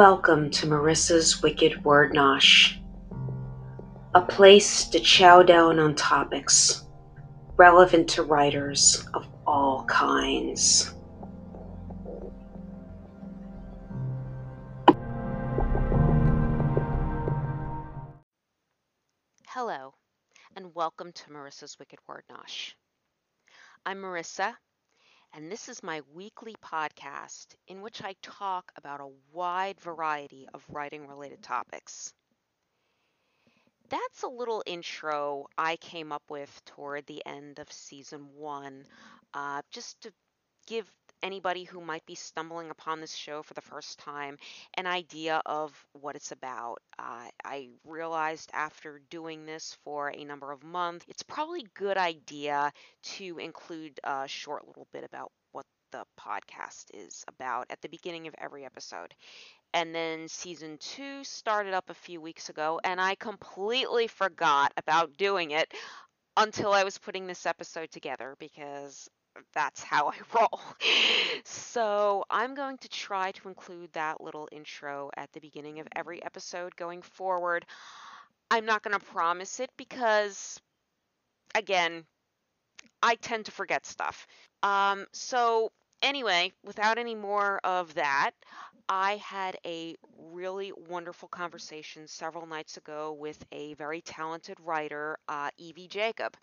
Welcome to Marissa's Wicked Word Nosh, a place to chow down on topics relevant to writers of all kinds. Hello, and welcome to Marissa's Wicked Word Nosh. I'm Marissa, and this is my weekly podcast in which I talk about a wide variety of writing-related topics. That's a little intro I came up with toward the end of Season 1, just to give anybody who might be stumbling upon this show for the first time an idea of what it's about. I realized after doing this for a number of months, it's probably a good idea to include a short little bit about what the podcast is about at the beginning of every episode. And then Season 2 started up a few weeks ago, and I completely forgot about doing it until I was putting this episode together, because that's how I roll. So I'm going to try to include that little intro at the beginning of every episode going forward. I'm not going to promise it because, again, I tend to forget stuff. So anyway, without any more of that, I had a really wonderful conversation several nights ago with a very talented writer, Evie Jacob.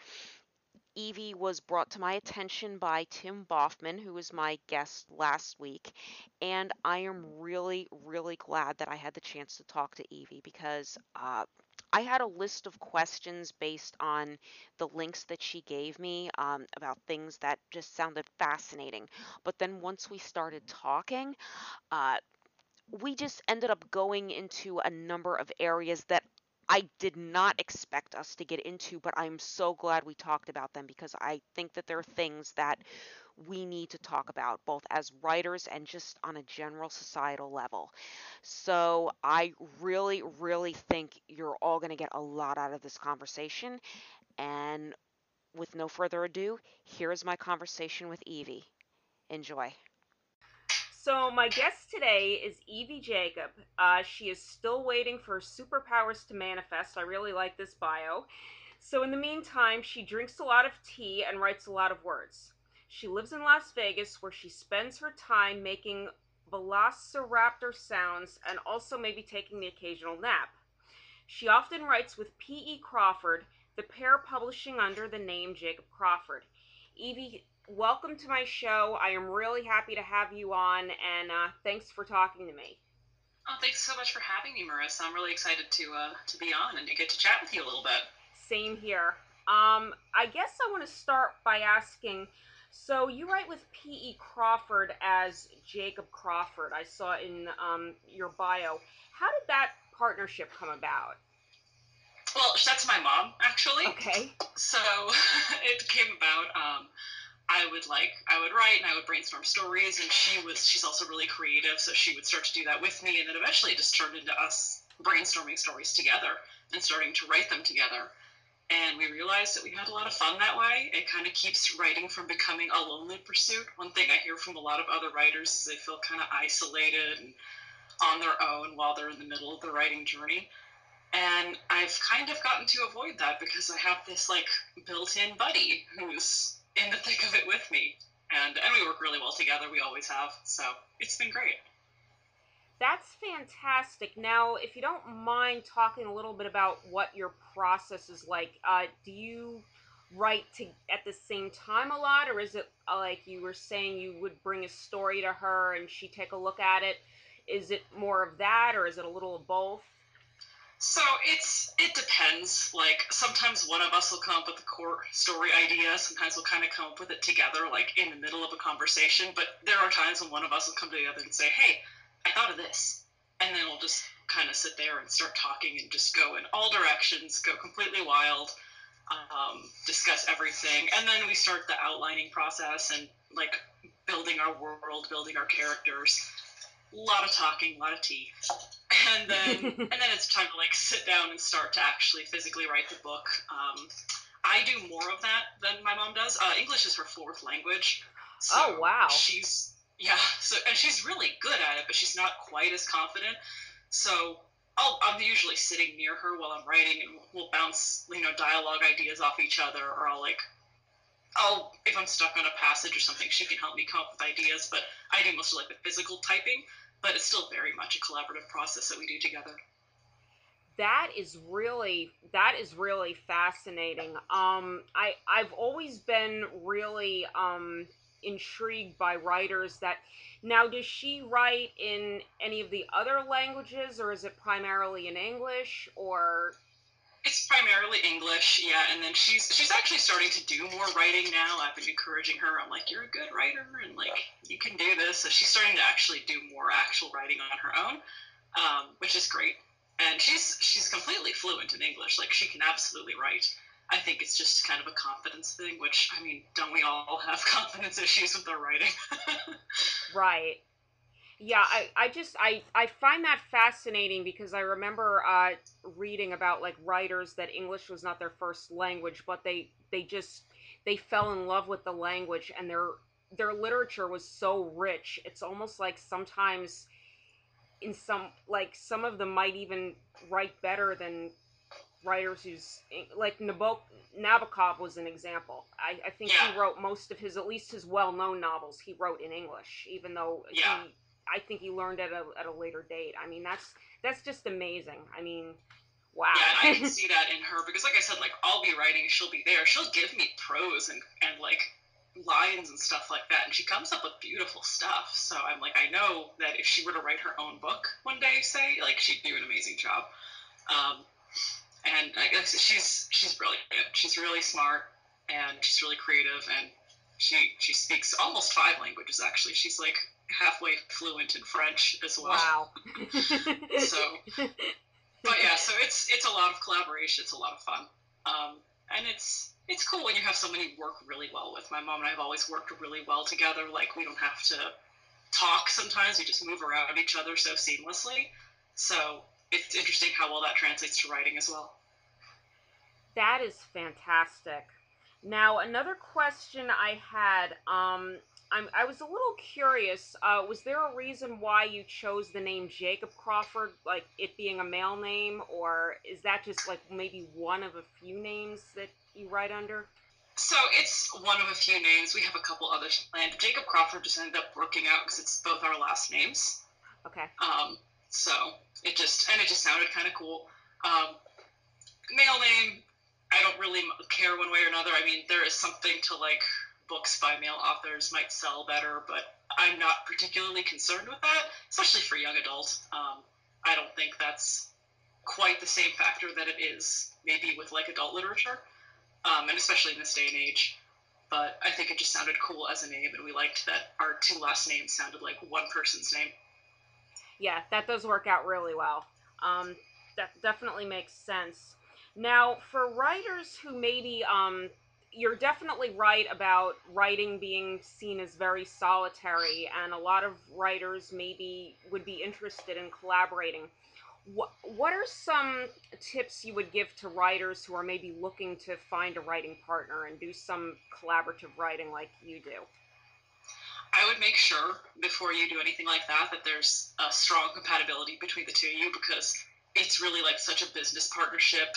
Evie was brought to my attention by Tim Boffman, who was my guest last week, and I am really, really glad that I had the chance to talk to Evie, because I had a list of questions based on the links that she gave me about things that just sounded fascinating. But then once we started talking, we just ended up going into a number of areas that I did not expect us to get into, but I'm so glad we talked about them, because I think that there are things that we need to talk about, both as writers and just on a general societal level. So I really, really think you're all going to get a lot out of this conversation. And with no further ado, here's my conversation with Evie. Enjoy. So my guest today is Evie Jacob. She is still waiting for superpowers to manifest. I really like this bio. So in the meantime, she drinks a lot of tea and writes a lot of words. She lives in Las Vegas, where she spends her time making velociraptor sounds and also maybe taking the occasional nap. She often writes with P.E. Crawford, the pair publishing under the name Jacob Crawford. Evie, welcome to my show. I am really happy to have you on, and thanks for talking to me. Oh, thanks so much for having me, Marissa. I'm really excited to be on and to get to chat with you a little bit. Same here. I guess I want to start by asking, so you write with P.E. Crawford as Jacob Crawford. I saw in your bio. How did that partnership come about? Well, that's my mom, actually. Okay. So it came about. I would write and I would brainstorm stories, and she's also really creative, so she would start to do that with me, and then eventually it just turned into us brainstorming stories together and starting to write them together. And we realized that we had a lot of fun that way. It kind of keeps writing from becoming a lonely pursuit. One thing I hear from a lot of other writers is they feel kind of isolated and on their own while they're in the middle of the writing journey. And I've kind of gotten to avoid that because I have this like built-in buddy who's in the thick of it with me, and we work really well together. We always have, so it's been great. That's fantastic. Now, if you don't mind talking a little bit about what your process is like, do you write at the same time a lot, or is it like you were saying you would bring a story to her and she'd take a look at it? Is it more of that, or is it a little of both? So it depends. Like, sometimes one of us will come up with a core story idea. Sometimes we'll kind of come up with it together, like in the middle of a conversation. But there are times when one of us will come together and say, hey, I thought of this. And then we'll just kind of sit there and start talking and just go in all directions, go completely wild, discuss everything. And then we start the outlining process and like building our world, building our characters. A lot of talking, a lot of tea. And then it's time to like sit down and start to actually physically write the book. I do more of that than my mom does. English is her fourth language. So oh wow! She's Yeah, so, and she's really good at it, but she's not quite as confident. So I'm usually sitting near her while I'm writing, and we'll bounce, you know, dialogue ideas off each other, or I'll, if I'm stuck on a passage or something, she can help me come up with ideas, but I do mostly like the physical typing, but it's still very much a collaborative process that we do together. That is really fascinating. I've always been really intrigued by writers that, now does she write in any of the other languages, or is it primarily in English, or? It's primarily English, yeah, and then she's actually starting to do more writing now. I've been encouraging her. I'm like, you're a good writer, and like, you can do this. So she's starting to actually do more actual writing on her own, which is great. And she's completely fluent in English. Like, she can absolutely write. I think it's just kind of a confidence thing, which, I mean, don't we all have confidence issues with our writing? Right. Yeah, I find that fascinating, because I remember reading about, like, writers that English was not their first language, but they fell in love with the language, and their literature was so rich. It's almost like sometimes in some, like, some of them might even write better than writers who's, like, Nabokov was an example. I think he wrote most of his, at least his well-known novels, he wrote in English, even though I think he learned at a later date. I mean, that's just amazing. I mean, wow. Yeah, and I can see that in her, because like I said, like, I'll be writing, she'll be there, she'll give me prose and like lines and stuff like that, and she comes up with beautiful stuff. So I'm like, I know that if she were to write her own book one day, say, like, she'd do an amazing job. And I guess she's brilliant. She's really smart, and she's really creative, and she speaks almost 5 languages, actually. She's like halfway fluent in French as well. Wow. So it's a lot of collaboration. It's a lot of fun. And it's cool when you have someone you work really well with. My mom and I have always worked really well together. Like, we don't have to talk sometimes. We just move around each other so seamlessly. So it's interesting how well that translates to writing as well. That is fantastic. Now, another question I had, I was a little curious, was there a reason why you chose the name Jacob Crawford, like it being a male name, or is that just like maybe one of a few names that you write under? So it's one of a few names. We have a couple others planned. Jacob Crawford just ended up working out because it's both our last names. Okay. So it just sounded kind of cool. Male name, I don't really care one way or another. I mean, there is something to like, books by male authors might sell better, but I'm not particularly concerned with that, especially for young adults. I don't think that's quite the same factor that it is maybe with like adult literature, and especially in this day and age. But I think it just sounded cool as a name, and we liked that our 2 last names sounded like one person's name. Yeah, that does work out really well. That definitely makes sense. Now, for writers who maybe you're definitely right about writing being seen as very solitary, and a lot of writers maybe would be interested in collaborating. What are some tips you would give to writers who are maybe looking to find a writing partner and do some collaborative writing like you do? I would make sure before you do anything like that there's a strong compatibility between the 2 of you, because it's really like such a business partnership,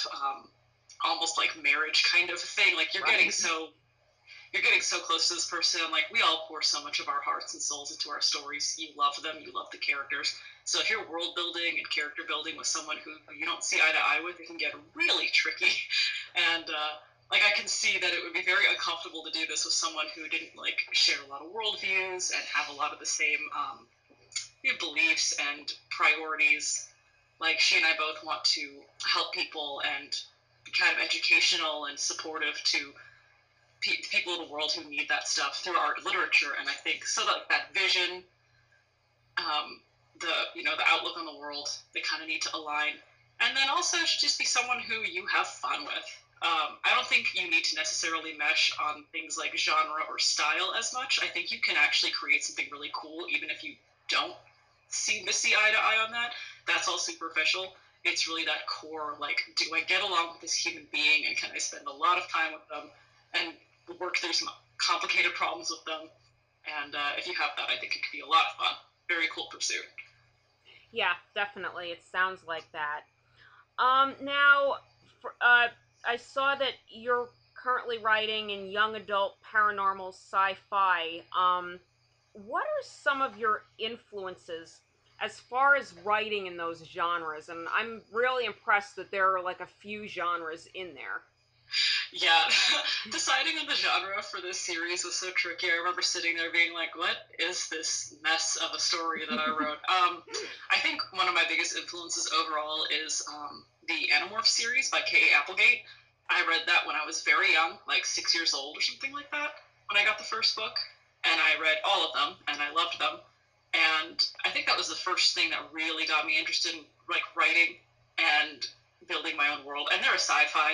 almost like marriage kind of thing. Like, you're getting so close to this person. Like, we all pour so much of our hearts and souls into our stories. You love them, you love the characters. So if you're world building and character building with someone who you don't see eye to eye with, it can get really tricky. And like, I can see that it would be very uncomfortable to do this with someone who didn't like share a lot of worldviews and have a lot of the same beliefs and priorities. Like, she and I both want to help people and kind of educational and supportive to people in the world who need that stuff through our literature. And I think so that vision, the outlook on the world, they kind of need to align. And then also, it should just be someone who you have fun with. I don't think you need to necessarily mesh on things like genre or style as much. I think you can actually create something really cool, even if you don't seem to see eye to eye on that. That's all superficial. It's really that core, like, do I get along with this human being, and can I spend a lot of time with them and work through some complicated problems with them And if you have that, I think it could be a lot of fun. Very cool pursuit. Yeah, definitely. It sounds like that. Now, I saw that you're currently writing in young adult paranormal sci-fi. What are some of your influences as far as writing in those genres? And I'm really impressed that there are like a few genres in there. Yeah, deciding on the genre for this series was so tricky. I remember sitting there being like, what is this mess of a story that I wrote? I think one of my biggest influences overall is the Animorphs series by K.A. Applegate. I read that when I was very young, like 6 years old or something like that, when I got the first book. And I read all of them, and I loved them. And I think that was the first thing that really got me interested in like writing and building my own world. And they're a sci-fi.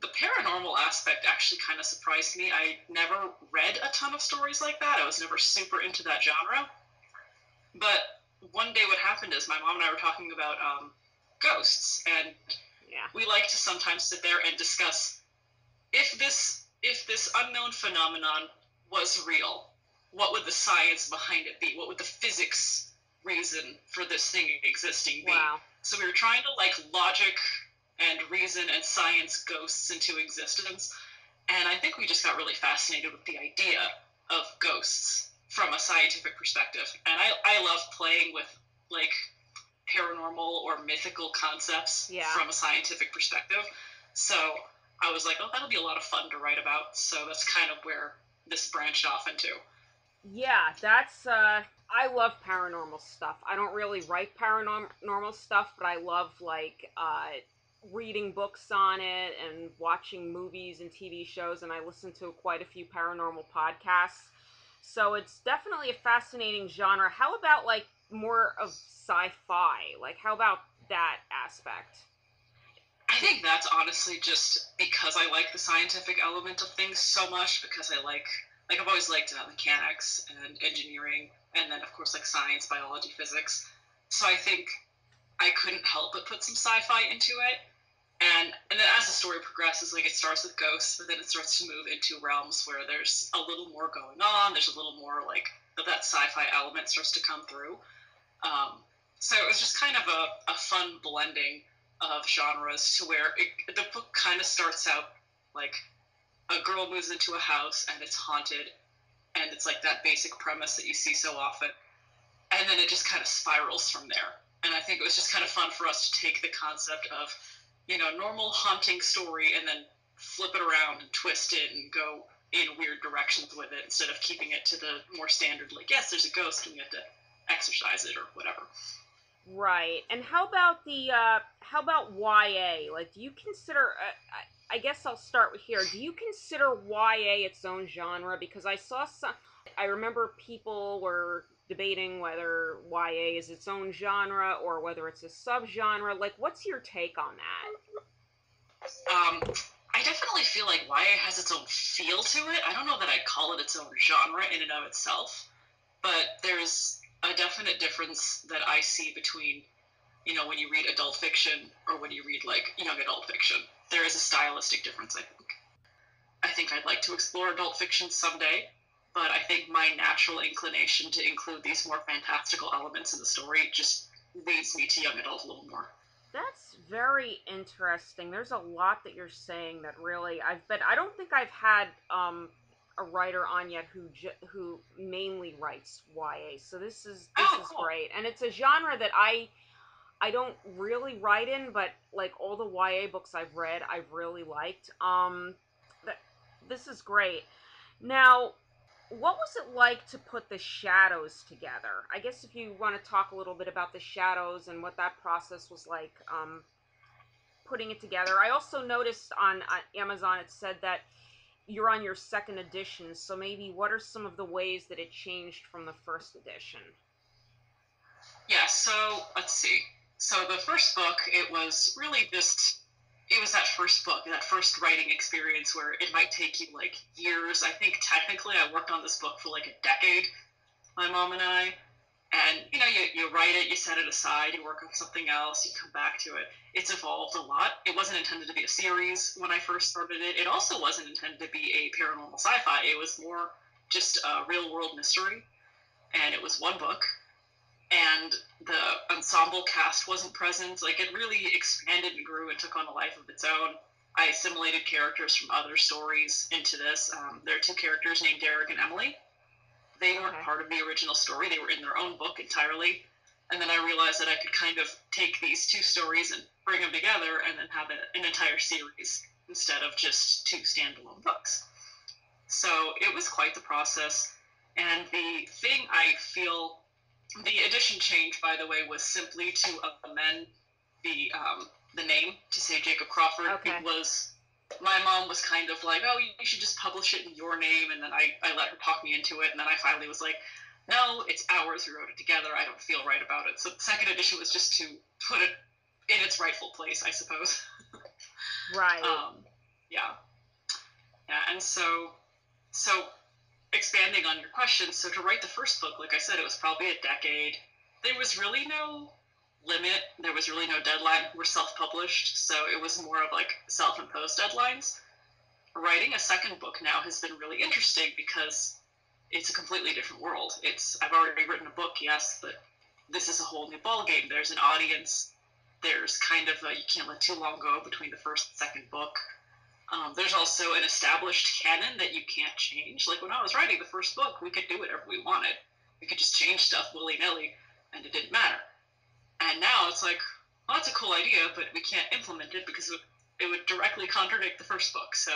The paranormal aspect actually kind of surprised me. I never read a ton of stories like that. I was never super into that genre. But one day what happened is my mom and I were talking about ghosts. And yeah, we like to sometimes sit there and discuss if this unknown phenomenon was real, what would the science behind it be? What would the physics reason for this thing existing be? Wow. So we were trying to like logic and reason and science ghosts into existence. And I think we just got really fascinated with the idea of ghosts from a scientific perspective. And I love playing with like paranormal or mythical concepts from a scientific perspective. So I was like, oh, that'll be a lot of fun to write about. So that's kind of where this branched off into. Yeah, that's, I love paranormal stuff. I don't really write paranormal stuff, but I love like, reading books on it and watching movies and TV shows, and I listen to quite a few paranormal podcasts. So it's definitely a fascinating genre. How about like more of sci-fi? Like how about that aspect? I think that's honestly just because I like the scientific element of things so much, because I like I've always liked mechanics and engineering, and then of course like science, biology, physics. So I think I couldn't help but put some sci-fi into it. And then as the story progresses, like it starts with ghosts, but then it starts to move into realms where there's a little more going on. There's a little more like that sci-fi element starts to come through. So it was just kind of a fun blending of genres to where the book kind of starts out like a girl moves into a house and it's haunted, and it's like that basic premise that you see so often, and then it just kind of spirals from there. And I think it was just kind of fun for us to take the concept of, you know, normal haunting story and then flip it around and twist it and go in weird directions with it, instead of keeping it to the more standard, like, yes, there's a ghost and we have to exorcise it or whatever. Right. And how about how about YA? Like, do you consider, I guess I'll start with here. Do you consider YA its own genre? Because I saw I remember people were debating whether YA is its own genre or whether it's a subgenre. Like, what's your take on that? I definitely feel like YA has its own feel to it. I don't know that I'd call it its own genre in and of itself, but there's a definite difference that I see between, you know, when you read adult fiction or when you read like young adult fiction. There is a stylistic difference, I think. I think I'd like to explore adult fiction someday, but I think my natural inclination to include these more fantastical elements in the story just leads me to young adult a little more. That's very interesting. There's a lot that you're saying that really I don't think I've had a writer on yet who mainly writes YA. So this is cool. Great. And it's a genre that I don't really write in, but like all the YA books I've read, I've really liked. This is great. Now, what was it like to put The Shadows together? I guess if you want to talk a little bit about The Shadows and what that process was like, putting it together. I also noticed on Amazon it said that you're on your second edition, so maybe what are some of the ways that it changed from the first edition? Yeah, so let's see. So the first book, it was really just, it was that first book, that first writing experience where it might take you like years. I think technically I worked on this book for like a decade, my mom and I. And, you know, you write it, you set it aside, you work on something else, you come back to it. It's evolved a lot. It wasn't intended to be a series when I first started it. It also wasn't intended to be a paranormal sci-fi. It was more just a real world mystery, and it was one book, and the ensemble cast wasn't present. Like, it really expanded and grew and took on a life of its own. I assimilated characters from other stories into this. There are two characters named Derek and Emily. They weren't part of the original story. They were in their own book entirely. And then I realized that I could kind of take these two stories and bring them together and then have an entire series instead of just two standalone books. So it was quite the process. And the thing I feel, the edition change, by the way, was simply to amend the name to say Jacob Crawford. Okay. It was, my mom was kind of like, oh, you should just publish it in your name. And then I let her talk me into it. And then I finally was like, no, it's ours. We wrote it together. I don't feel right about it. So the second edition was just to put it in its rightful place, I suppose. Right. Yeah. And so expanding on your question, so to write the first book, like I said, it was probably a decade. There was really no limit. There was really no deadline. We're self-published, so it was more of like self-imposed deadlines. Writing a second book now has been really interesting because it's a completely different world. I've already written a book, yes, but this is a whole new ballgame. There's an audience. There's kind of a, you can't let too long go between the first and second book. There's also an established canon that you can't change. Like, when I was writing the first book, we could do whatever we wanted. We could just change stuff willy-nilly, and it didn't matter. And now it's like, well, that's a cool idea, but we can't implement it because it would directly contradict the first book. So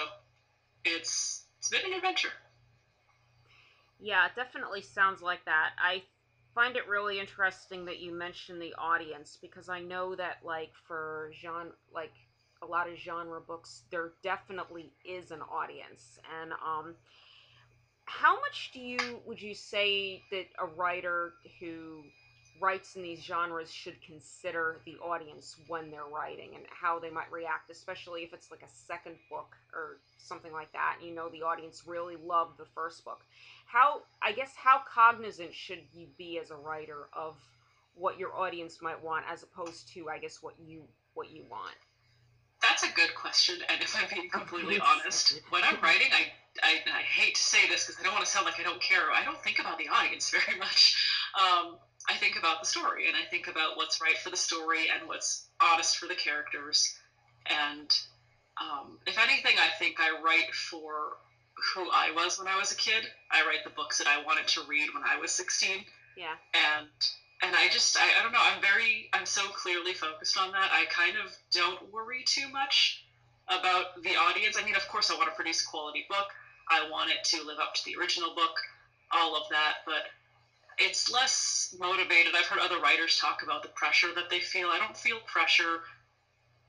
it's been an adventure. Yeah, it definitely sounds like that. I find it really interesting that you mentioned the audience, because I know that, like, for a lot of genre books, there definitely is an audience. And how much would you say that a writer who writes in these genres should consider the audience when they're writing and how they might react, especially if it's like a second book or something like that? You know, the audience really loved the first book. How cognizant should you be as a writer of what your audience might want, as opposed to, I guess, what you want? That's a good question, and if I'm being completely honest, when I'm writing, I hate to say this because I don't want to sound like I don't care. I don't think about the audience very much. I think about the story, and I think about what's right for the story and what's honest for the characters. And if anything, I think I write for who I was when I was a kid. I write the books that I wanted to read when I was 16. Yeah. And I just, I don't know, I'm so clearly focused on that. I kind of don't worry too much about the audience. I mean, of course I want to produce a quality book. I want it to live up to the original book, all of that, but it's less motivated. I've heard other writers talk about the pressure that they feel. I don't feel pressure.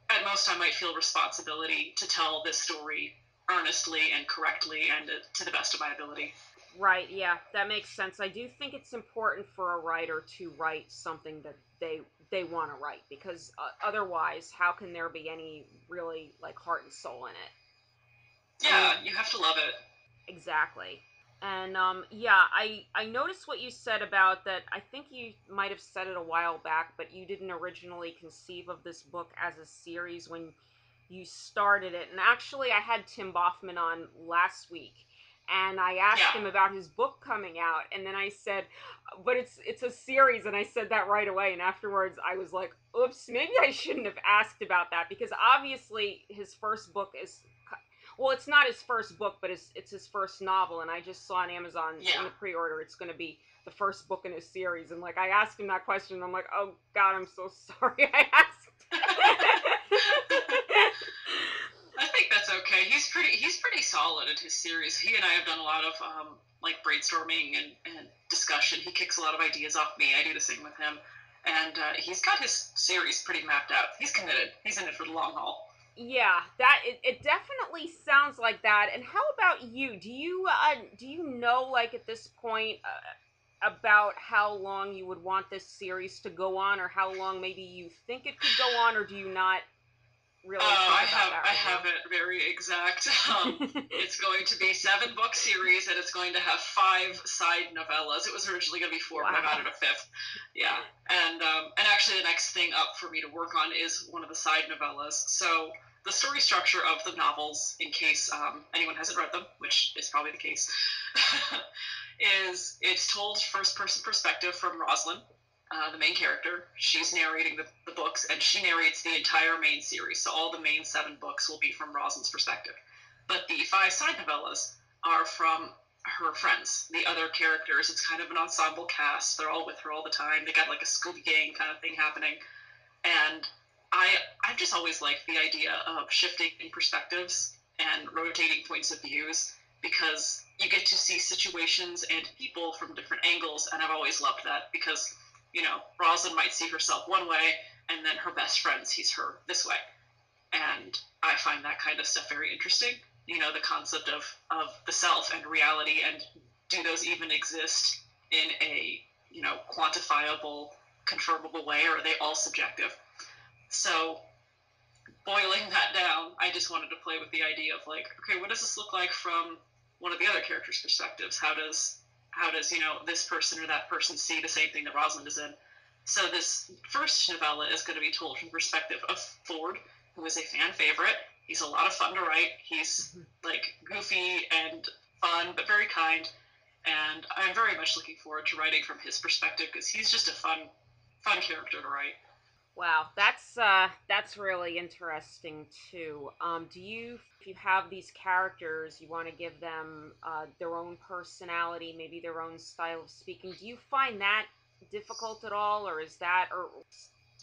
At most, I might feel responsibility to tell this story earnestly and correctly and to the best of my ability. Right, yeah, that makes sense. I do think it's important for a writer to write something that they want to write, because otherwise, how can there be any really, like, heart and soul in it? Yeah, you have to love it. Exactly. And, yeah, I noticed what you said about that. I think you might have said it a while back, but you didn't originally conceive of this book as a series when you started it. And actually, I had Tim Boffman on last week, and I asked him about his book coming out. And then I said, but it's a series. And I said that right away. And afterwards, I was like, oops, maybe I shouldn't have asked about that, because obviously his first book is... Well, it's not his first book, but it's his first novel, and I just saw on Amazon in the pre-order it's going to be the first book in his series. And, like, I asked him that question, and I'm like, oh, God, I'm so sorry I asked. I think that's okay. He's pretty solid in his series. He and I have done a lot of, like, brainstorming and discussion. He kicks a lot of ideas off me. I do the same with him. And he's got his series pretty mapped out. He's committed. He's in it for the long haul. Yeah, that it definitely sounds like that. And how about you? Do you know, like, at this point about how long you would want this series to go on, or how long maybe you think it could go on, or do you not really I have it very exact. It's going to be a 7-book series, and it's going to have 5 side novellas. It was originally going to be 4, but I've added a 5th. Yeah, and actually the next thing up for me to work on is one of the side novellas. So the story structure of the novels, in case anyone hasn't read them, which is probably the case, is it's told first-person perspective from Roslyn, the main character. She's narrating the books, and she narrates the entire main series, so all the main 7 books will be from Roslyn's perspective. But the 5 side novellas are from her friends, the other characters. It's kind of an ensemble cast. They're all with her all the time. They got like a Scooby Gang kind of thing happening, and I've just always liked the idea of shifting perspectives and rotating points of views, because you get to see situations and people from different angles, and I've always loved that, because, you know, Roslyn might see herself one way, and then her best friend sees her this way. And I find that kind of stuff very interesting, you know, the concept of the self and reality, and do those even exist in a, you know, quantifiable, confirmable way, or are they all subjective? So, boiling that down, I just wanted to play with the idea of, like, okay, what does this look like from one of the other characters' perspectives? How does you know, this person or that person see the same thing that Rosalind is in? So this first novella is going to be told from the perspective of Ford, who is a fan favorite. He's a lot of fun to write. He's, like, goofy and fun, but very kind. And I'm very much looking forward to writing from his perspective, because he's just a fun character to write. Wow, that's really interesting too. If you have these characters, you want to give them their own personality, maybe their own style of speaking. Do you find that difficult at all, or is that, or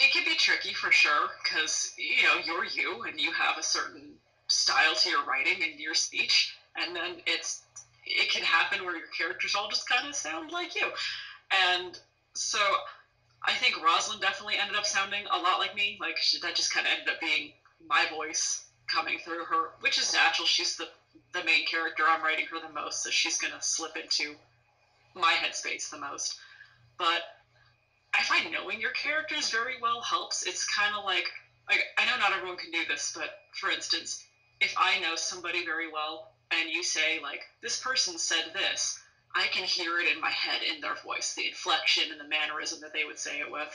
it can be tricky for sure, because, you know, you're you, and you have a certain style to your writing and your speech, and then it can happen where your characters all just kind of sound like you, and so. I think Roslyn definitely ended up sounding a lot like me. Like, that just kind of ended up being my voice coming through her, which is natural. She's the main character. I'm writing her the most, so she's going to slip into my headspace the most. But I find knowing your characters very well helps. It's kind of like, I know not everyone can do this, but for instance, if I know somebody very well and you say, like, this person said this, I can hear it in my head, in their voice, the inflection and the mannerism that they would say it with.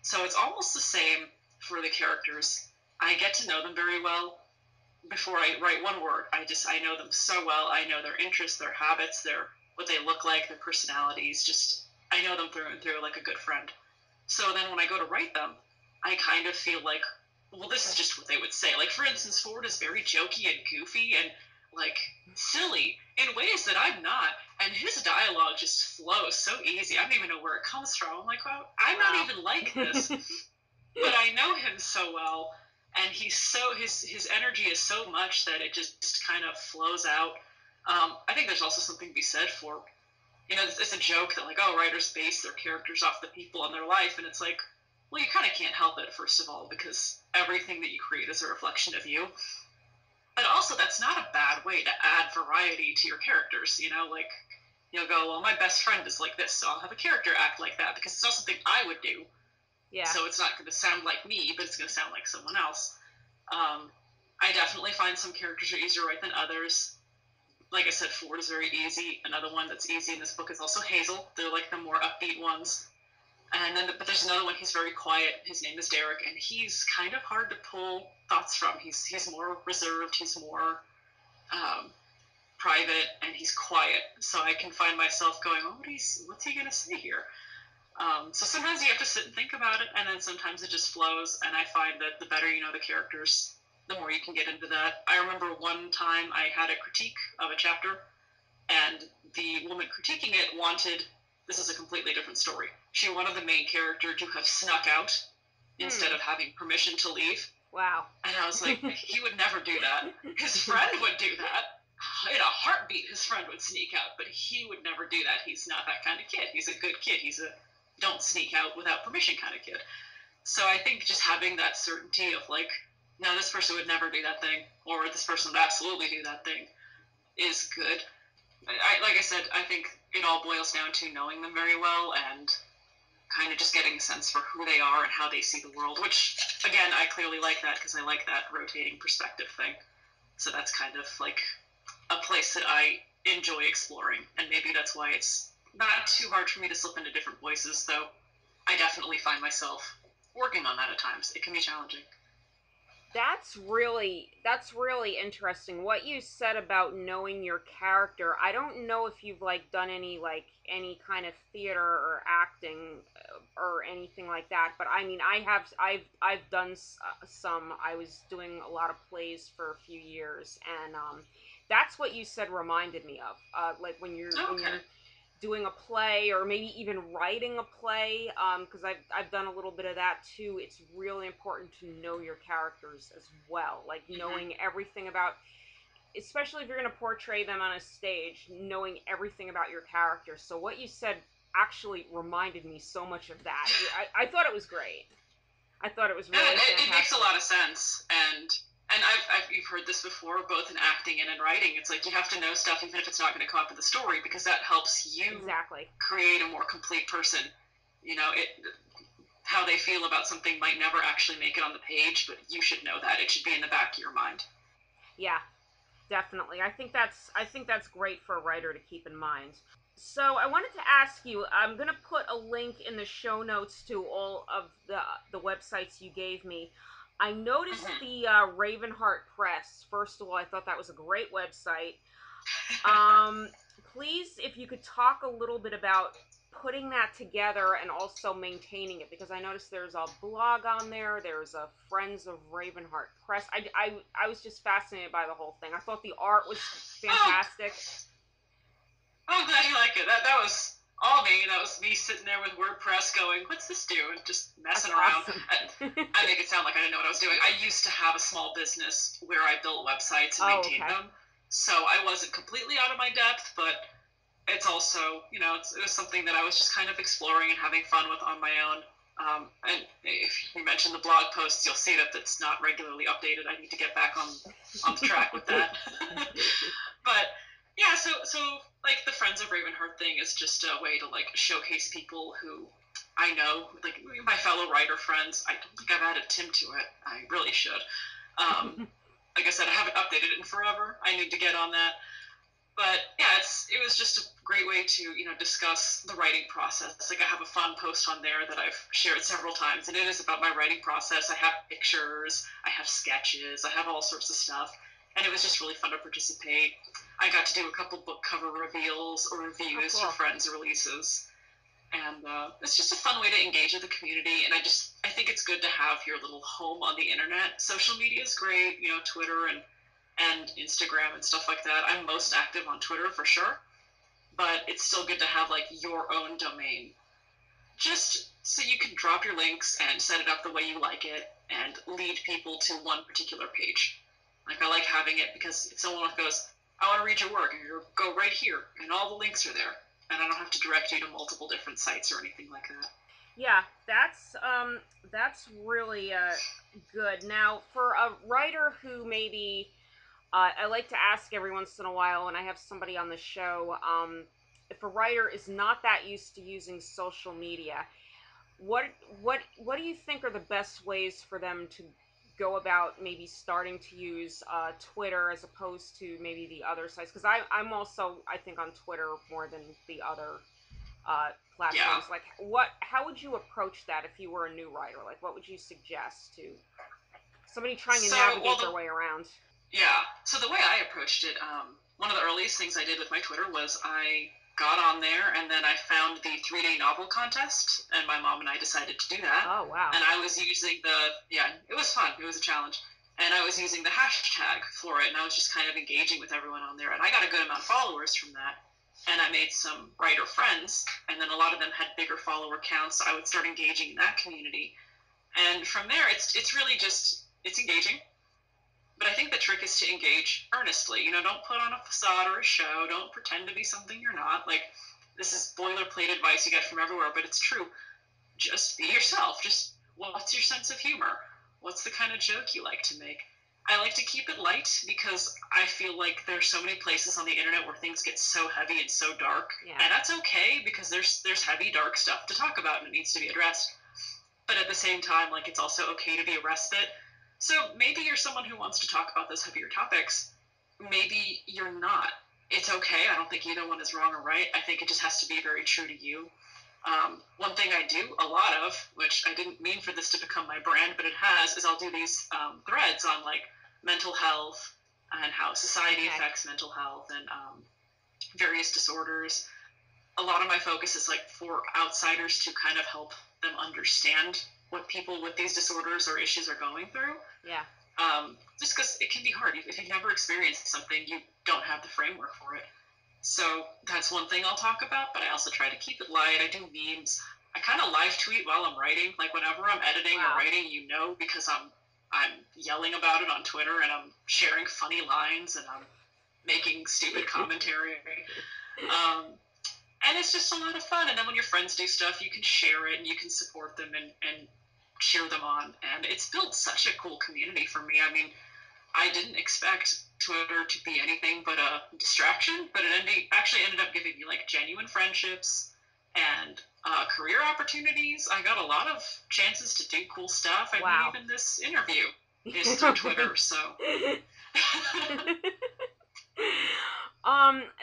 So it's almost the same for the characters. I get to know them very well before I write one word. I know them so well. I know their interests, their habits, what they look like, their personalities. Just, I know them through and through, like a good friend. So then when I go to write them, I kind of feel like, well, this is just what they would say. Like, for instance, Ford is very jokey and goofy and, like, silly in ways that I'm not, and his dialogue just flows so easy. I don't even know where it comes from. I'm like, well, I'm not even like this, but I know him so well, and he's so, his energy is so much that it just kind of flows out. I think there's also something to be said for, you know, it's a joke that, like, oh, writers base their characters off the people in their life, and it's like, well, you kind of can't help it, first of all, because everything that you create is a reflection of you. But also, that's not a bad way to add variety to your characters, you know, like, you'll go, well, my best friend is like this, so I'll have a character act like that, because it's not something I would do. Yeah. So it's not going to sound like me, but it's going to sound like someone else. I definitely find some characters are easier to write than others. Like I said, Ford is very easy. Another one that's easy in this book is also Hazel. They're like the more upbeat ones. And then, but there's another one, he's very quiet, his name is Derek, and he's kind of hard to pull thoughts from. He's more reserved, he's more private, and he's quiet. So I can find myself going, oh, what's he going to say here? So sometimes you have to sit and think about it, and then sometimes it just flows, and I find that the better you know the characters, the more you can get into that. I remember one time I had a critique of a chapter, and the woman critiquing it wanted... This is a completely different story. She wanted the main character to have snuck out instead of having permission to leave. Wow. And I was like, he would never do that. His friend would do that. In a heartbeat, his friend would sneak out, but he would never do that. He's not that kind of kid. He's a good kid. He's a don't sneak out without permission kind of kid. So I think just having that certainty of, like, no, this person would never do that thing, or this person would absolutely do that thing, is good. Like I said, I think it all boils down to knowing them very well and kind of just getting a sense for who they are and how they see the world, which, again, I clearly like that because I like that rotating perspective thing. So that's kind of like a place that I enjoy exploring, and maybe that's why it's not too hard for me to slip into different voices, though I definitely find myself working on that at times. It can be challenging. That's really interesting. What you said about knowing your character, I don't know if you've done any kind of theater or acting or anything like that, but I mean, I've done some. I was doing a lot of plays for a few years, and that's what you said reminded me of. When you're doing a play or maybe even writing a play, because I've done a little bit of that too. It's really important to know your characters as well, knowing everything about, especially if you're going to portray them on a stage, knowing everything about your character. So what you said actually reminded me so much of that. I thought it was great. I thought it was really fantastic. It makes a lot of sense, and you've heard this before, both in acting and in writing. It's like you have to know stuff even if it's not going to come up in the story, because that helps you create a more complete person. You know, how they feel about something might never actually make it on the page, but you should know that. It should be in the back of your mind. Yeah, definitely. I think that's great for a writer to keep in mind. So I wanted to ask you, I'm going to put a link in the show notes to all of the websites you gave me. I noticed the Ravenheart Press. First of all, I thought that was a great website. Please, if you could talk a little bit about putting that together and also maintaining it, because I noticed there's a blog on there. There's a Friends of Ravenheart Press. I was just fascinated by the whole thing. I thought the art was fantastic. Oh, I'm glad you like it. That was all me. That was me sitting there with WordPress going, what's this do? And just messing around. I make it sound like I didn't know what I was doing. I used to have a small business where I built websites and maintained them. So I wasn't completely out of my depth, but it's also, you know, it was something that I was just kind of exploring and having fun with on my own. And if you mention the blog posts, you'll see that that's not regularly updated. I need to get back on the track with that. But yeah, so like the Friends of Ravenheart thing is just a way to showcase people who I know, my fellow writer friends. I don't think I've added Tim to it. I really should. Like I said, I haven't updated it in forever. I need to get on that. But yeah, it was just a great way to, you know, discuss the writing process. I have a fun post on there that I've shared several times, and it is about my writing process. I have pictures, I have sketches, I have all sorts of stuff, and it was just really fun to participate. I got to do a couple book cover reveals or reviews for Friends releases. And it's just a fun way to engage with the community. And I think it's good to have your little home on the internet. Social media is great, you know, Twitter and Instagram and stuff like that. I'm most active on Twitter for sure. But it's still good to have your own domain, just so you can drop your links and set it up the way you like it and lead people to one particular page. I like having it because if someone goes, I want to read your work, and you go right here, and all the links are there, and I don't have to direct you to multiple different sites or anything like that. Yeah, that's really good. Now, for a writer who maybe, I like to ask every once in a while when I have somebody on the show, if a writer is not that used to using social media, what do you think are the best ways for them to go about maybe starting to use Twitter as opposed to maybe the other sites? Because I'm also, I think, on Twitter more than the other platforms. Yeah. How would you approach that if you were a new writer? What would you suggest to somebody trying to navigate their way around? Yeah. So the way I approached it, one of the earliest things I did with my Twitter was I got on there, and then I found the 3-day novel contest, and my mom and I decided to do that. Oh, wow. And I was using it was fun. It was a challenge. And I was using the hashtag for it, and I was just kind of engaging with everyone on there. And I got a good amount of followers from that, and I made some writer friends, and then a lot of them had bigger follower counts, so I would start engaging in that community. And from there, it's really just, it's engaging. But I think the trick is to engage earnestly. You know, don't put on a facade or a show. Don't pretend to be something you're not. This is boilerplate advice you get from everywhere, but it's true. Just be yourself. Just what's your sense of humor? What's the kind of joke you like to make? I like to keep it light because I feel like there's so many places on the internet where things get so heavy and so dark. Yeah. And that's okay because there's heavy, dark stuff to talk about and it needs to be addressed. But at the same time, like, it's also okay to be a respite. So maybe you're someone who wants to talk about those heavier topics. Maybe you're not. It's okay. I don't think either one is wrong or right. I think it just has to be very true to you. One thing I do a lot of, which I didn't mean for this to become my brand, but it has, is I'll do these threads on like mental health and how society affects mental health and various disorders. A lot of my focus is like for outsiders to kind of help them understand what people with these disorders or issues are going through. Yeah. Just because it can be hard. If you've never experienced something, you don't have the framework for it. So that's one thing I'll talk about, but I also try to keep it light. I do memes. I kind of live tweet while I'm writing. Like whenever I'm editing or writing, you know, because I'm yelling about it on Twitter and I'm sharing funny lines and I'm making stupid commentary. And it's just a lot of fun. And then when your friends do stuff, you can share it and you can support them and cheer them on. And it's built such a cool community for me. I mean, I didn't expect Twitter to be anything but a distraction, but it actually ended up giving me like genuine friendships and career opportunities. I got a lot of chances to do cool stuff. I mean, even this interview is through Twitter, so.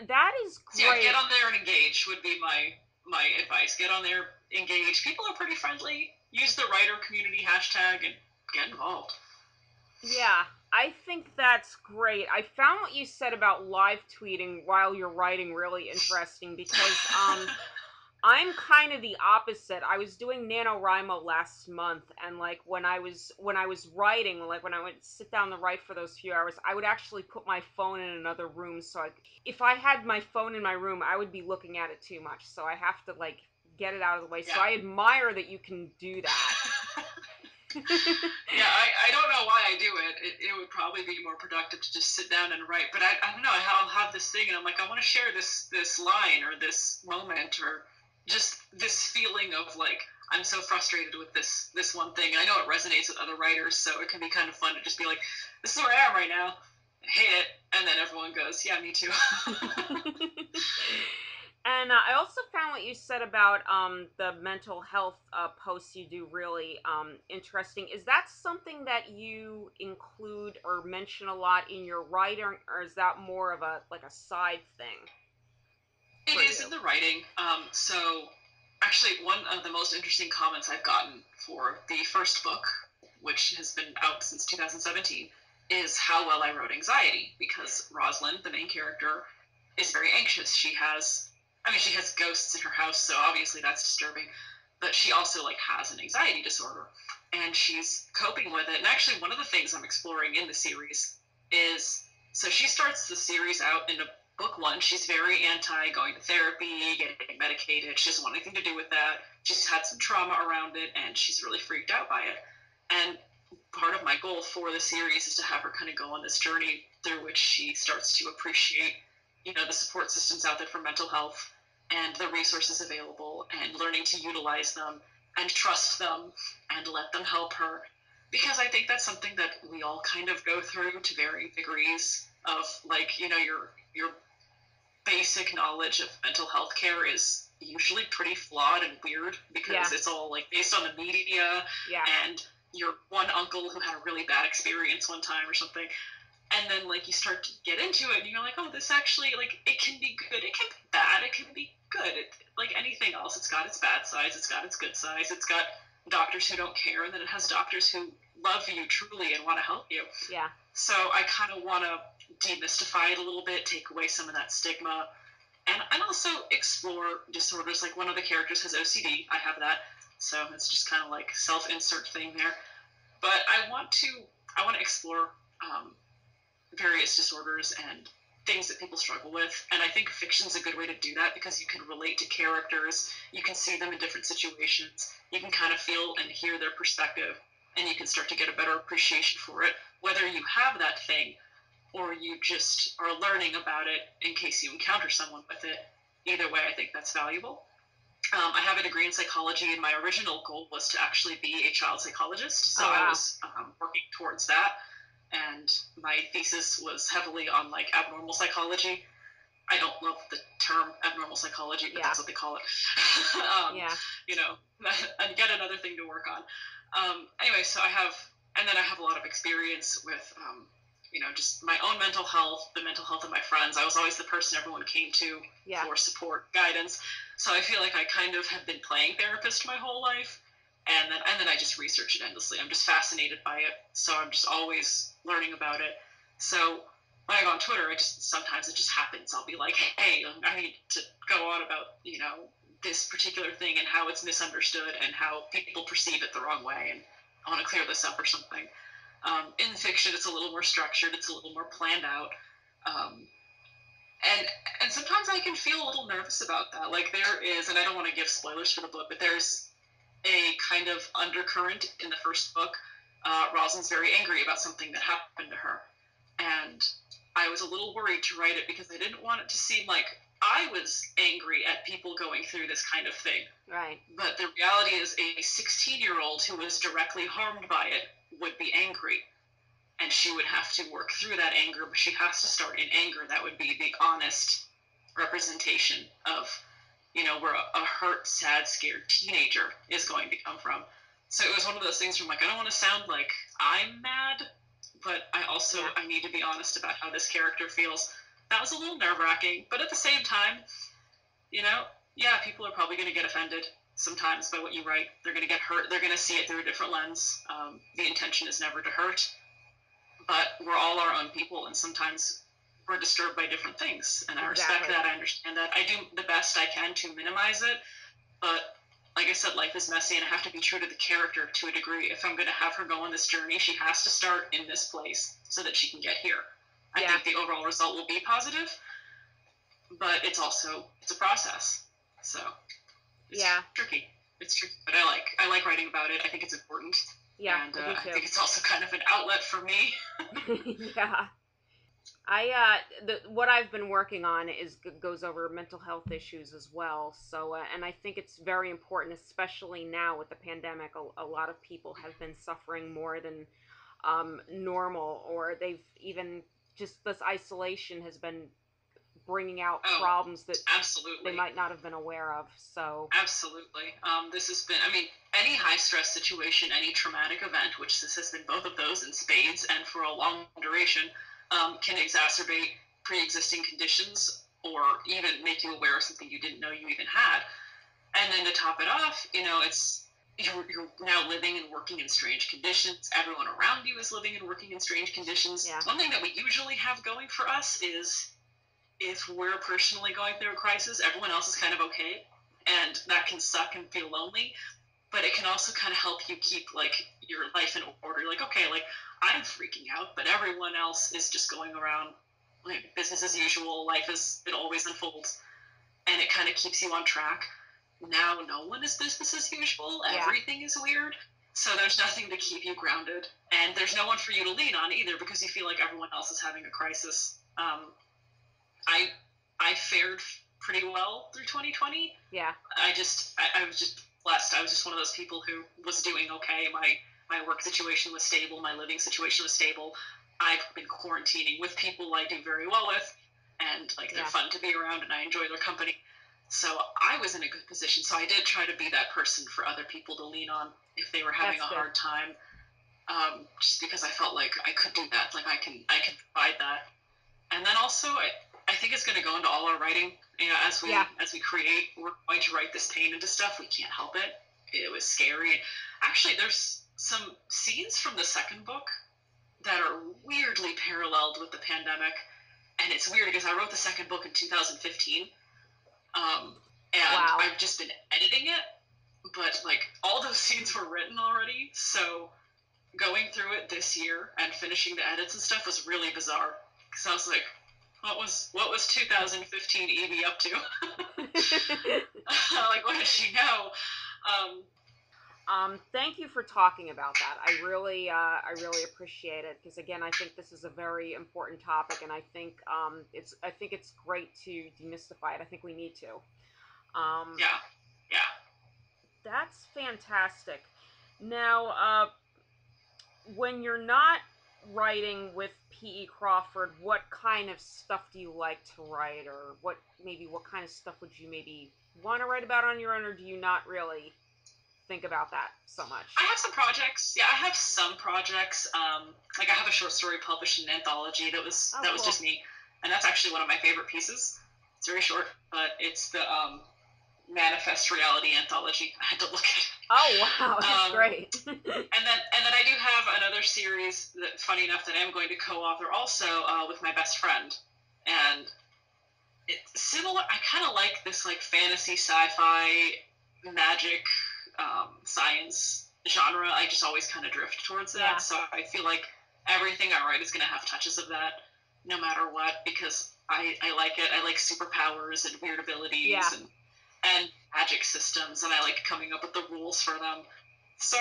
That is great. Yeah, get on there and engage would be my advice. Get on there, engage. People are pretty friendly. Use the writer community hashtag and get involved. Yeah. I think that's great. I found what you said about live tweeting while you're writing really interesting because I'm kind of the opposite. I was doing NaNoWriMo last month, and like when I was writing, like when I would sit down to write for those few hours, I would actually put my phone in another room. So if I had my phone in my room, I would be looking at it too much. So I have to like get it out of the way. Yeah. So I admire that you can do that. Yeah, I don't know why I do it. It would probably be more productive to just sit down and write. But I don't know, I'll have this thing and I'm like, I want to share this line or this moment or just this feeling of like, I'm so frustrated with this one thing. And I know it resonates with other writers, so it can be kind of fun to just be like, this is where I am right now. Hit it. And then everyone goes, yeah, me too. And I also found what you said about the mental health posts you do really interesting. Is that something that you include or mention a lot in your writing, or is that more of a side thing? It is in the writing. So actually, one of the most interesting comments I've gotten for the first book, which has been out since 2017, is how well I wrote anxiety, because Rosalind, the main character, is very anxious. She has ghosts in her house, so obviously that's disturbing. But she also like has an anxiety disorder, and she's coping with it. And actually, one of the things I'm exploring in the series is, so she starts the series out in book one. She's very anti going to therapy, getting medicated. She doesn't want anything to do with that. She's had some trauma around it, and she's really freaked out by it. And part of my goal for the series is to have her kind of go on this journey through which she starts to appreciate, you know, the support systems out there for mental health and the resources available and learning to utilize them and trust them and let them help her. Because I think that's something that we all kind of go through to varying degrees of, like, you know, your basic knowledge of mental health care is usually pretty flawed and weird because it's all like based on the media and your one uncle who had a really bad experience one time or something. And then, like, you start to get into it, and you're like, oh, this actually, like, it can be good, it can be bad, it can be good. It, like anything else, it's got its bad sides, it's got its good sides, it's got doctors who don't care, and then it has doctors who love you truly and want to help you. Yeah. So I kind of want to demystify it a little bit, take away some of that stigma, and also explore disorders. Like, one of the characters has OCD, I have that, so it's just kind of like self-insert thing there. But I want to explore various disorders and things that people struggle with. And I think fiction's a good way to do that because you can relate to characters, you can see them in different situations, you can kind of feel and hear their perspective, and you can start to get a better appreciation for it, whether you have that thing or you just are learning about it in case you encounter someone with it. Either way, I think that's valuable. I have a degree in psychology, and my original goal was to actually be a child psychologist. So I was working towards that. and my thesis was heavily on like abnormal psychology. I don't love the term abnormal psychology, but that's what they call it. You know, and yet another thing to work on. Anyway, so I have a lot of experience with, you know, just my own mental health, the mental health of my friends. I was always the person everyone came to for support, guidance. So I feel like I kind of have been playing therapist my whole life. And then I just research it endlessly. I'm just fascinated by it. So I'm just always learning about it. So when I go on Twitter, sometimes it just happens. I'll be like, hey, I need to go on about, you know, this particular thing and how it's misunderstood and how people perceive it the wrong way. And I want to clear this up or something. In fiction, it's a little more structured. It's a little more planned out. And sometimes I can feel a little nervous about that. Like there is, and I don't want to give spoilers for the book, but there's a kind of undercurrent in the first book. Rosalind's very angry about something that happened to her. And I was a little worried to write it because I didn't want it to seem like I was angry at people going through this kind of thing. Right. But the reality is a 16-year-old who was directly harmed by it would be angry. And she would have to work through that anger, but she has to start in anger. That would be the honest representation of, you know, where a hurt, sad, scared teenager is going to come from. So it was one of those things where I'm like, I don't want to sound like I'm mad, but I also, I need to be honest about how this character feels. That was a little nerve-wracking, but at the same time, you know, people are probably going to get offended sometimes by what you write. They're going to get hurt. They're going to see it through a different lens. The intention is never to hurt, but we're all our own people, and sometimes we're disturbed by different things, and I respect that. I understand that. I do the best I can to minimize it, but like I said, life is messy, and I have to be true to the character to a degree. If I'm going to have her go on this journey, she has to start in this place so that she can get here. I think the overall result will be positive, but it's a process. So it's tricky. It's tricky, but I like writing about it. I think it's important. Yeah, and I think it's also kind of an outlet for me. What I've been working on goes over mental health issues as well. So, and I think it's very important, especially now with the pandemic. A lot of people have been suffering more than normal, or they've even just this isolation has been bringing out problems that they might not have been aware of. So absolutely, this has been. I mean, any high stress situation, any traumatic event, which this has been both of those in spades and for a long duration, can exacerbate pre-existing conditions or even make you aware of something you didn't know you even had. And then to top it off, you know, you're now living and working in strange conditions. Everyone around you is living and working in strange conditions. Yeah. One thing that we usually have going for us is if we're personally going through a crisis, everyone else is kind of okay. And that can suck and feel lonely, but it can also kind of help you keep like your life in order. Like, okay, like I'm freaking out, but everyone else is just going around like business as usual. It always unfolds, and it kind of keeps you on track. Now no one is business as usual. Everything is weird. So there's nothing to keep you grounded, and there's no one for you to lean on either because you feel like everyone else is having a crisis. I fared pretty well through 2020. Yeah. I was just blessed. I was just one of those people who was doing okay. My work situation was stable. My living situation was stable. I've been quarantining with people I do very well with, and like they're fun to be around, and I enjoy their company. So I was in a good position. So I did try to be that person for other people to lean on if they were having a hard time, just because I felt like I could do that. Like I can provide that. And then also, I think it's going to go into all our writing. You know, as we create, we're going to write this pain into stuff. We can't help it. It was scary. And actually, there's some scenes from the second book that are weirdly paralleled with the pandemic. And it's weird because I wrote the second book in 2015. I've just been editing it, but like all those scenes were written already. So going through it this year and finishing the edits and stuff was really bizarre. Cause I was like, what was 2015 Evie up to? Like, what did she know? Thank you for talking about that. I really appreciate it. Cause again, I think this is a very important topic, and I think, it's great to demystify it. I think we need to. That's fantastic. Now, when you're not writing with P.E. Crawford, what kind of stuff do you like to write, or what kind of stuff would you maybe want to write about on your own, or do you not really think about that so much? I have some projects. Yeah, I have some projects. Like I have a short story published in an anthology that was was just me, and that's actually one of my favorite pieces. It's very short, but it's the Manifest Reality anthology. I had to look at it. Oh wow, that's great. and then I do have another series that, funny enough, that I'm going to co-author also with my best friend, and it's similar. I kind of like this like fantasy, sci-fi, magic, science genre. I just always kind of drift towards that. Yeah. So I feel like everything I write is going to have touches of that, no matter what, because I like it. I like superpowers and weird abilities. Yeah. And magic systems, and I like coming up with the rules for them. So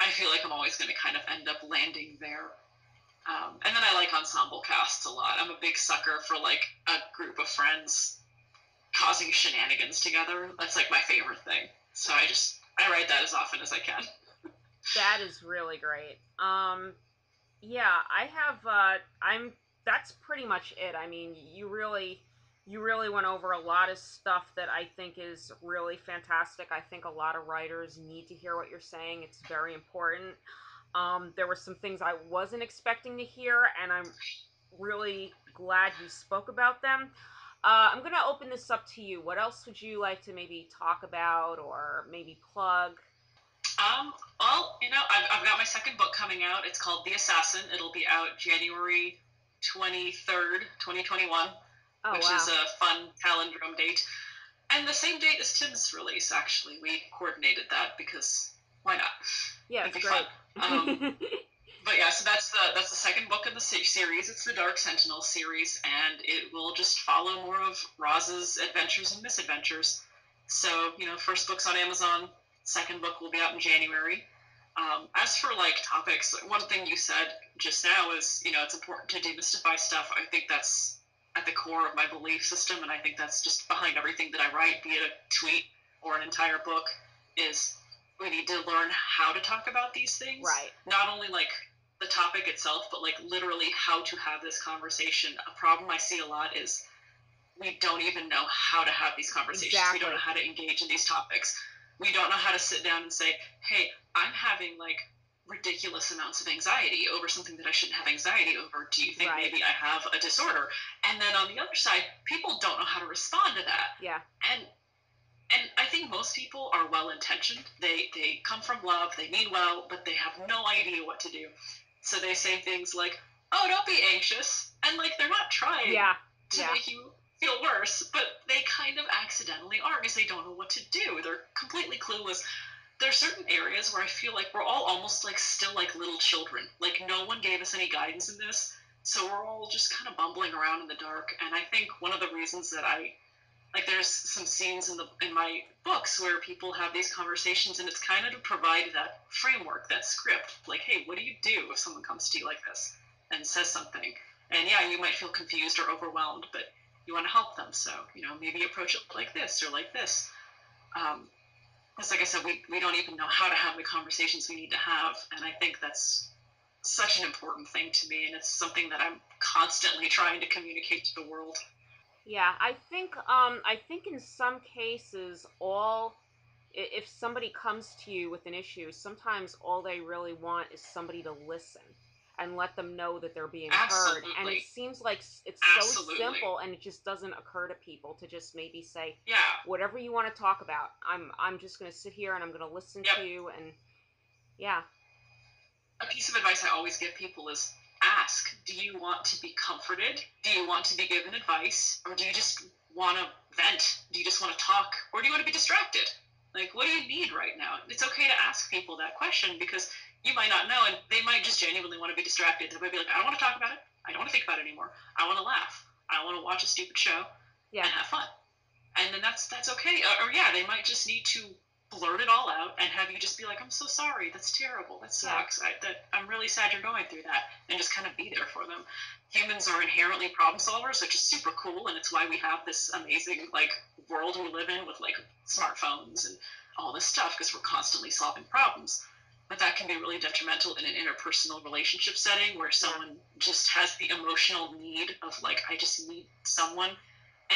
I feel like I'm always going to kind of end up landing there. And then I like ensemble casts a lot. I'm a big sucker for like a group of friends causing shenanigans together. That's like my favorite thing. So I write that as often as I can. That is really great. Yeah, I have, that's pretty much it. I mean, you really went over a lot of stuff that I think is really fantastic. I think a lot of writers need to hear what you're saying. It's very important. There were some things I wasn't expecting to hear, and I'm really glad you spoke about them. I'm going to open this up to you. What else would you like to maybe talk about or maybe plug? Well, you know, I've got my second book coming out. It's called The Assassin. It'll be out January 23rd, 2021. Oh, which wow. is a fun palindrome date. And the same date as Tim's release, actually. We coordinated that because why not? Yeah, it'd be great. Fun. But yeah, so that's the second book in the series. It's the Dark Sentinels series, and it will just follow more of Roz's adventures and misadventures. So, you know, first book's on Amazon, second book will be out in January. As for like topics, one thing you said just now is, you know, it's important to demystify stuff. I think that's at the core of my belief system, and I think that's just behind everything that I write, be it a tweet or an entire book, is we need to learn how to talk about these things. Right. Not only like the topic itself, but like literally how to have this conversation. A problem I see a lot is we don't even know how to have these conversations. Exactly. We don't know how to engage in these topics. We don't know how to sit down and say, hey, I'm having like ridiculous amounts of anxiety over something that I shouldn't have anxiety over. Do you think right. maybe I have a disorder? And then on the other side, people don't know how to respond to that. Yeah. And I think most people are well-intentioned. They come from love, they mean well, but they have no idea what to do. So they say things like, oh, don't be anxious. And like, they're not trying yeah. to yeah. make you feel worse, but they kind of accidentally are because they don't know what to do. They're completely clueless. There's certain areas where I feel like we're all almost like still like little children. Like no one gave us any guidance in this. So we're all just kind of bumbling around in the dark. And I think one of the reasons that there's some scenes in my books where people have these conversations, and it's kind of to provide that framework, that script, like, hey, what do you do if someone comes to you like this and says something? And yeah, you might feel confused or overwhelmed, but you want to help them. So, you know, maybe approach it like this or like this. Because like I said, we don't even know how to have the conversations we need to have. And I think that's such an important thing to me. And it's something that I'm constantly trying to communicate to the world. Yeah, I think in some cases, if somebody comes to you with an issue, sometimes all they really want is somebody to listen and let them know that they're being Absolutely. Heard. And it seems like it's Absolutely. So simple, and it just doesn't occur to people to just maybe say, yeah, whatever you want to talk about, I'm just going to sit here and I'm going to listen yep. to you. And yeah. A piece of advice I always give people is ask, do you want to be comforted? Do you want to be given advice? Or do you just want to vent? Do you just want to talk? Or do you want to be distracted? Like, what do you need right now? It's okay to ask people that question, because you might not know, and they might just genuinely want to be distracted. They might be like, I don't want to talk about it. I don't want to think about it anymore. I want to laugh. I want to watch a stupid show yeah. and have fun. And then that's okay. Or yeah, they might just need to blurt it all out and have you just be like, I'm so sorry. That's terrible. That sucks. Yeah. I'm really sad you're going through that. And just kind of be there for them. Humans are inherently problem solvers, which is super cool. And it's why we have this amazing like world we live in with like smartphones and all this stuff, because we're constantly solving problems. But that can be really detrimental in an interpersonal relationship setting where someone just has the emotional need of, like, I just need someone.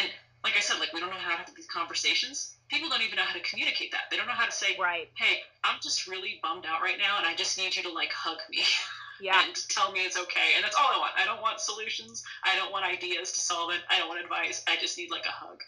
And like I said, like, we don't know how to have these conversations. People don't even know how to communicate that. They don't know how to say, right, hey, I'm just really bummed out right now, and I just need you to, like, hug me. Yeah. And tell me it's okay. And that's all I want. I don't want solutions. I don't want ideas to solve it. I don't want advice. I just need, like, a hug.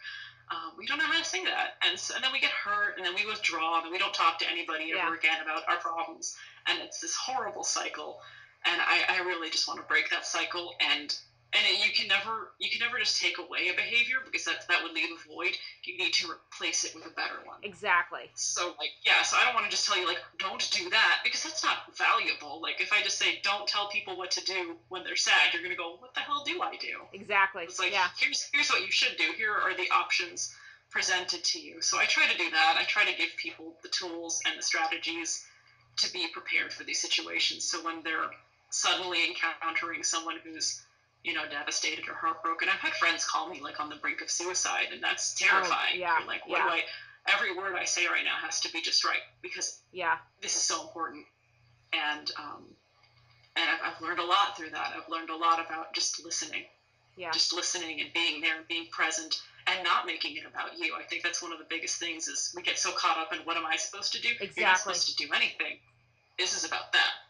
We don't know how to say that. And then we get hurt, and then we withdraw, and we don't talk to anybody ever again about our problems. And it's this horrible cycle. And I really just want to break that cycle. And you can never just take away a behavior, because that would leave a void. You need to replace it with a better one. Exactly. So, like, yeah, so I don't want to just tell you, like, don't do that, because that's not valuable. Like, if I just say, don't tell people what to do when they're sad, you're going to go, what the hell do I do? Exactly. It's like, here's what you should do. Here are the options presented to you. So I try to do that. I try to give people the tools and the strategies to be prepared for these situations. So when they're suddenly encountering someone who's, you know, devastated or heartbroken. I've had friends call me, like, on the brink of suicide, and that's terrifying. Oh, yeah. You're like, what do I, every word I say right now has to be just right, because this is so important. And I've learned a lot through that. I've learned a lot about just listening. Yeah. Just listening and being there and being present and not making it about you. I think that's one of the biggest things is we get so caught up in what am I supposed to do? Exactly. You're not supposed to do anything. This is about them.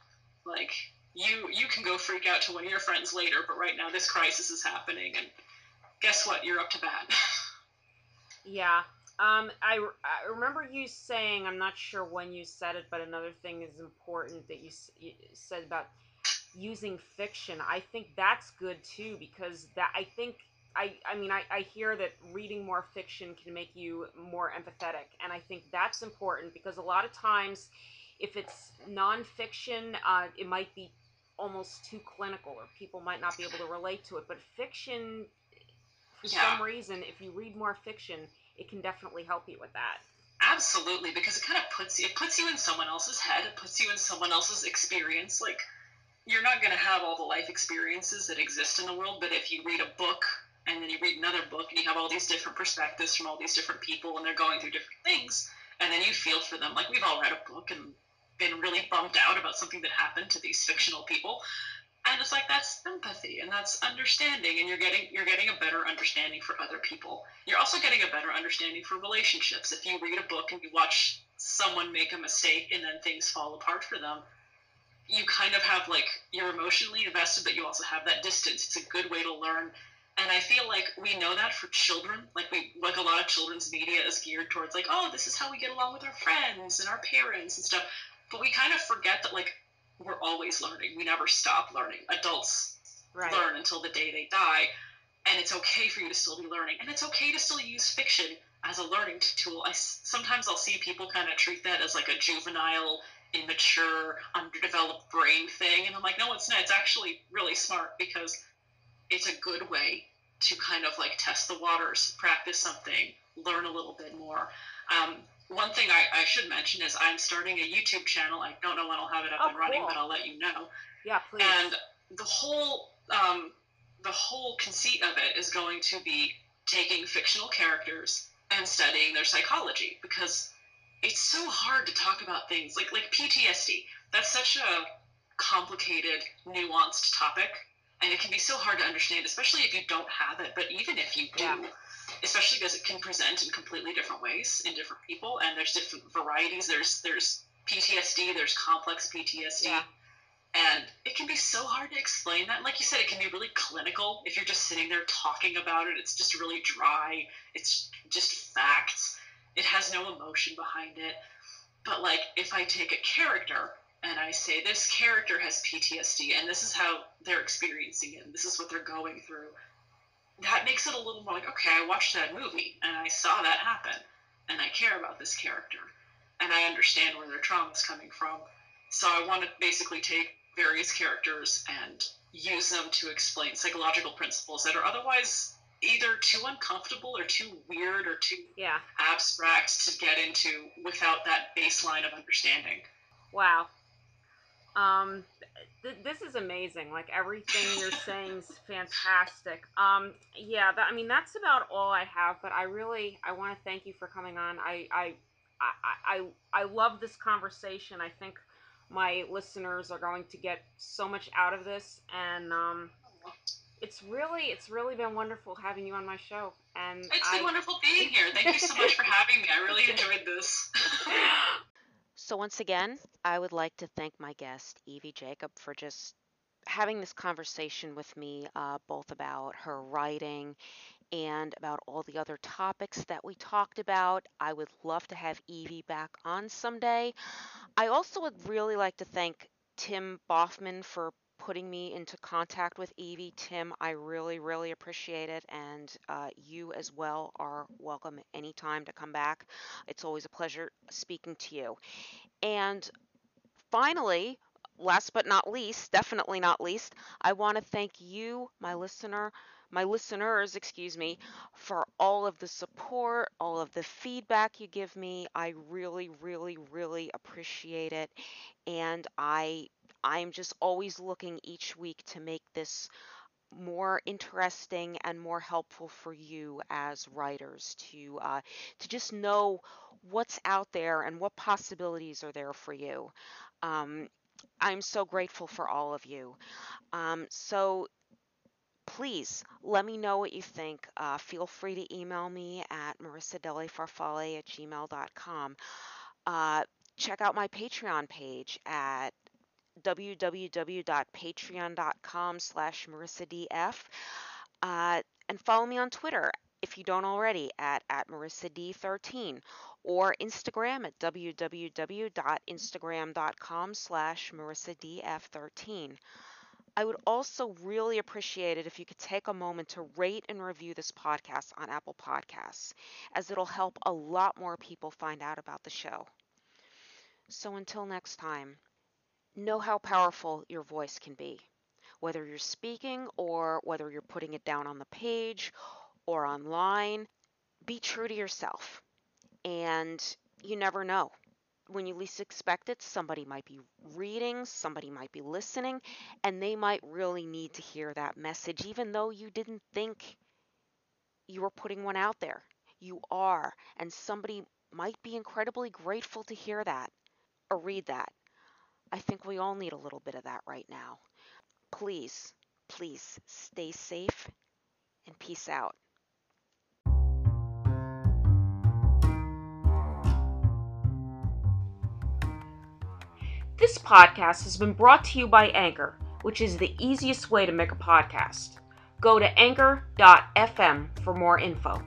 Like, You can go freak out to one of your friends later, but right now this crisis is happening, and guess what? You're up to bad. Yeah. I remember you saying, I'm not sure when you said it, but another thing is important that you said about using fiction. I think that's good too, because that I hear that reading more fiction can make you more empathetic, and I think that's important because a lot of times if it's nonfiction, it might be almost too clinical, or people might not be able to relate to it. But fiction, for some reason, if you read more fiction, it can definitely help you with that. Absolutely, because it kind of puts you in someone else's head. It puts you in someone else's experience. Like, you're not going to have all the life experiences that exist in the world, but if you read a book and then you read another book and you have all these different perspectives from all these different people and they're going through different things, and then you feel for them. Like, we've all read a book and been really bummed out about something that happened to these fictional people, and it's like, that's empathy and that's understanding, and you're getting a better understanding for other people. You're also getting a better understanding for relationships. If you read a book and you watch someone make a mistake and then things fall apart for them, you kind of have, like, you're emotionally invested, but you also have that distance. It's a good way to learn. And I feel like we know that for children, like a lot of children's media is geared towards, like, oh, this is how we get along with our friends and our parents and stuff. But we kind of forget that, like, we're always learning. We never stop learning. Adults learn until the day they die, and it's okay for you to still be learning. And it's okay to still use fiction as a learning tool. Sometimes I'll see people kind of treat that as, like, a juvenile, immature, underdeveloped brain thing. And I'm like, no, it's not. It's actually really smart, because it's a good way to kind of, like, test the waters, practice something, learn a little bit more. One thing I should mention is I'm starting a YouTube channel. I don't know when I'll have it up and running, but I'll let you know. Yeah, please. And the whole conceit of it is going to be taking fictional characters and studying their psychology, because it's so hard to talk about things like PTSD. That's such a complicated, nuanced topic. And it can be so hard to understand, especially if you don't have it. But even if you do, especially because it can present in completely different ways in different people, and there's different varieties. There's PTSD, there's complex PTSD, and it can be so hard to explain that. And like you said, it can be really clinical if you're just sitting there talking about it. It's just really dry. It's just facts. It has no emotion behind it. But, like, if I take a character and I say, this character has PTSD, and this is how they're experiencing it, and this is what they're going through, that makes it a little more like, okay, I watched that movie, and I saw that happen, and I care about this character, and I understand where their trauma is coming from. So I want to basically take various characters and use them to explain psychological principles that are otherwise either too uncomfortable or too weird or too abstract to get into without that baseline of understanding. Wow. This is amazing. Like, everything you're saying is fantastic. That's about all I have, but I want to thank you for coming on. I love this conversation. I think my listeners are going to get so much out of this, and it's really been wonderful having you on my show. And it's been wonderful being here. Thank you so much for having me. I really enjoyed this. So once again, I would like to thank my guest, Evie Jacob, for just having this conversation with me, both about her writing and about all the other topics that we talked about. I would love to have Evie back on someday. I also would really like to thank Tim Boffman for putting me into contact with Evie. Tim, I really, really appreciate it, and you as well are welcome anytime to come back. It's always a pleasure speaking to you. And finally, last but not least, definitely not least, I want to thank you, my listeners, for all of the support, all of the feedback you give me. I really, really, really appreciate it, and I'm just always looking each week to make this more interesting and more helpful for you as writers to just know what's out there and what possibilities are there for you. I'm so grateful for all of you. So please let me know what you think. Feel free to email me at marissadelifarfalle@gmail.com. Check out my Patreon page at www.patreon.com/MarissaDF, and follow me on Twitter if you don't already at MarissaD13, or Instagram at www.instagram.com/MarissaDF13. I would also really appreciate it if you could take a moment to rate and review this podcast on Apple Podcasts, as it'll help a lot more people find out about the show. So until next time, know how powerful your voice can be, whether you're speaking or whether you're putting it down on the page or online. Be true to yourself, and you never know. When you least expect it, somebody might be reading, somebody might be listening, and they might really need to hear that message, even though you didn't think you were putting one out there. You are, and somebody might be incredibly grateful to hear that or read that. I think we all need a little bit of that right now. Please, please stay safe, and peace out. This podcast has been brought to you by Anchor, which is the easiest way to make a podcast. Go to anchor.fm for more info.